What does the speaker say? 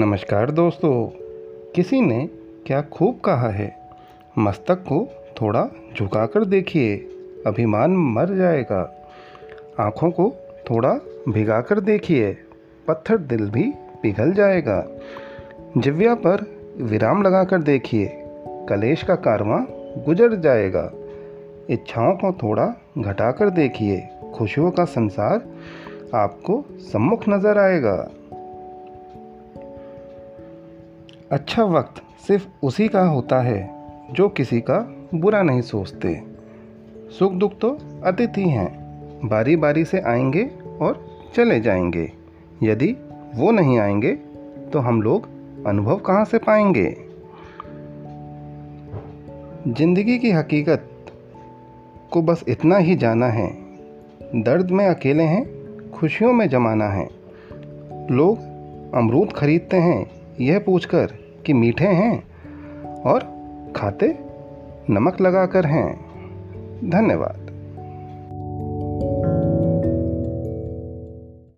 नमस्कार दोस्तों, किसी ने क्या खूब कहा है, मस्तक को थोड़ा झुकाकर देखिए, अभिमान मर जाएगा। आँखों को थोड़ा भिगाकर देखिए, पत्थर दिल भी पिघल जाएगा। जिव्या पर विराम लगाकर देखिए, कलेश का कारवां गुजर जाएगा। इच्छाओं को थोड़ा घटाकर देखिए, खुशियों का संसार आपको सम्मुख नजर आएगा। अच्छा वक्त सिर्फ उसी का होता है जो किसी का बुरा नहीं सोचते। सुख दुख तो अतिथि हैं, बारी बारी से आएंगे और चले जाएंगे। यदि वो नहीं आएंगे तो हम लोग अनुभव कहाँ से पाएंगे। ज़िंदगी की हकीकत को बस इतना ही जाना है, दर्द में अकेले हैं, खुशियों में जमाना है। लोग अमरूद खरीदते हैं यह पूछकर कि मीठे हैं, और खाते नमक लगाकर हैं। धन्यवाद।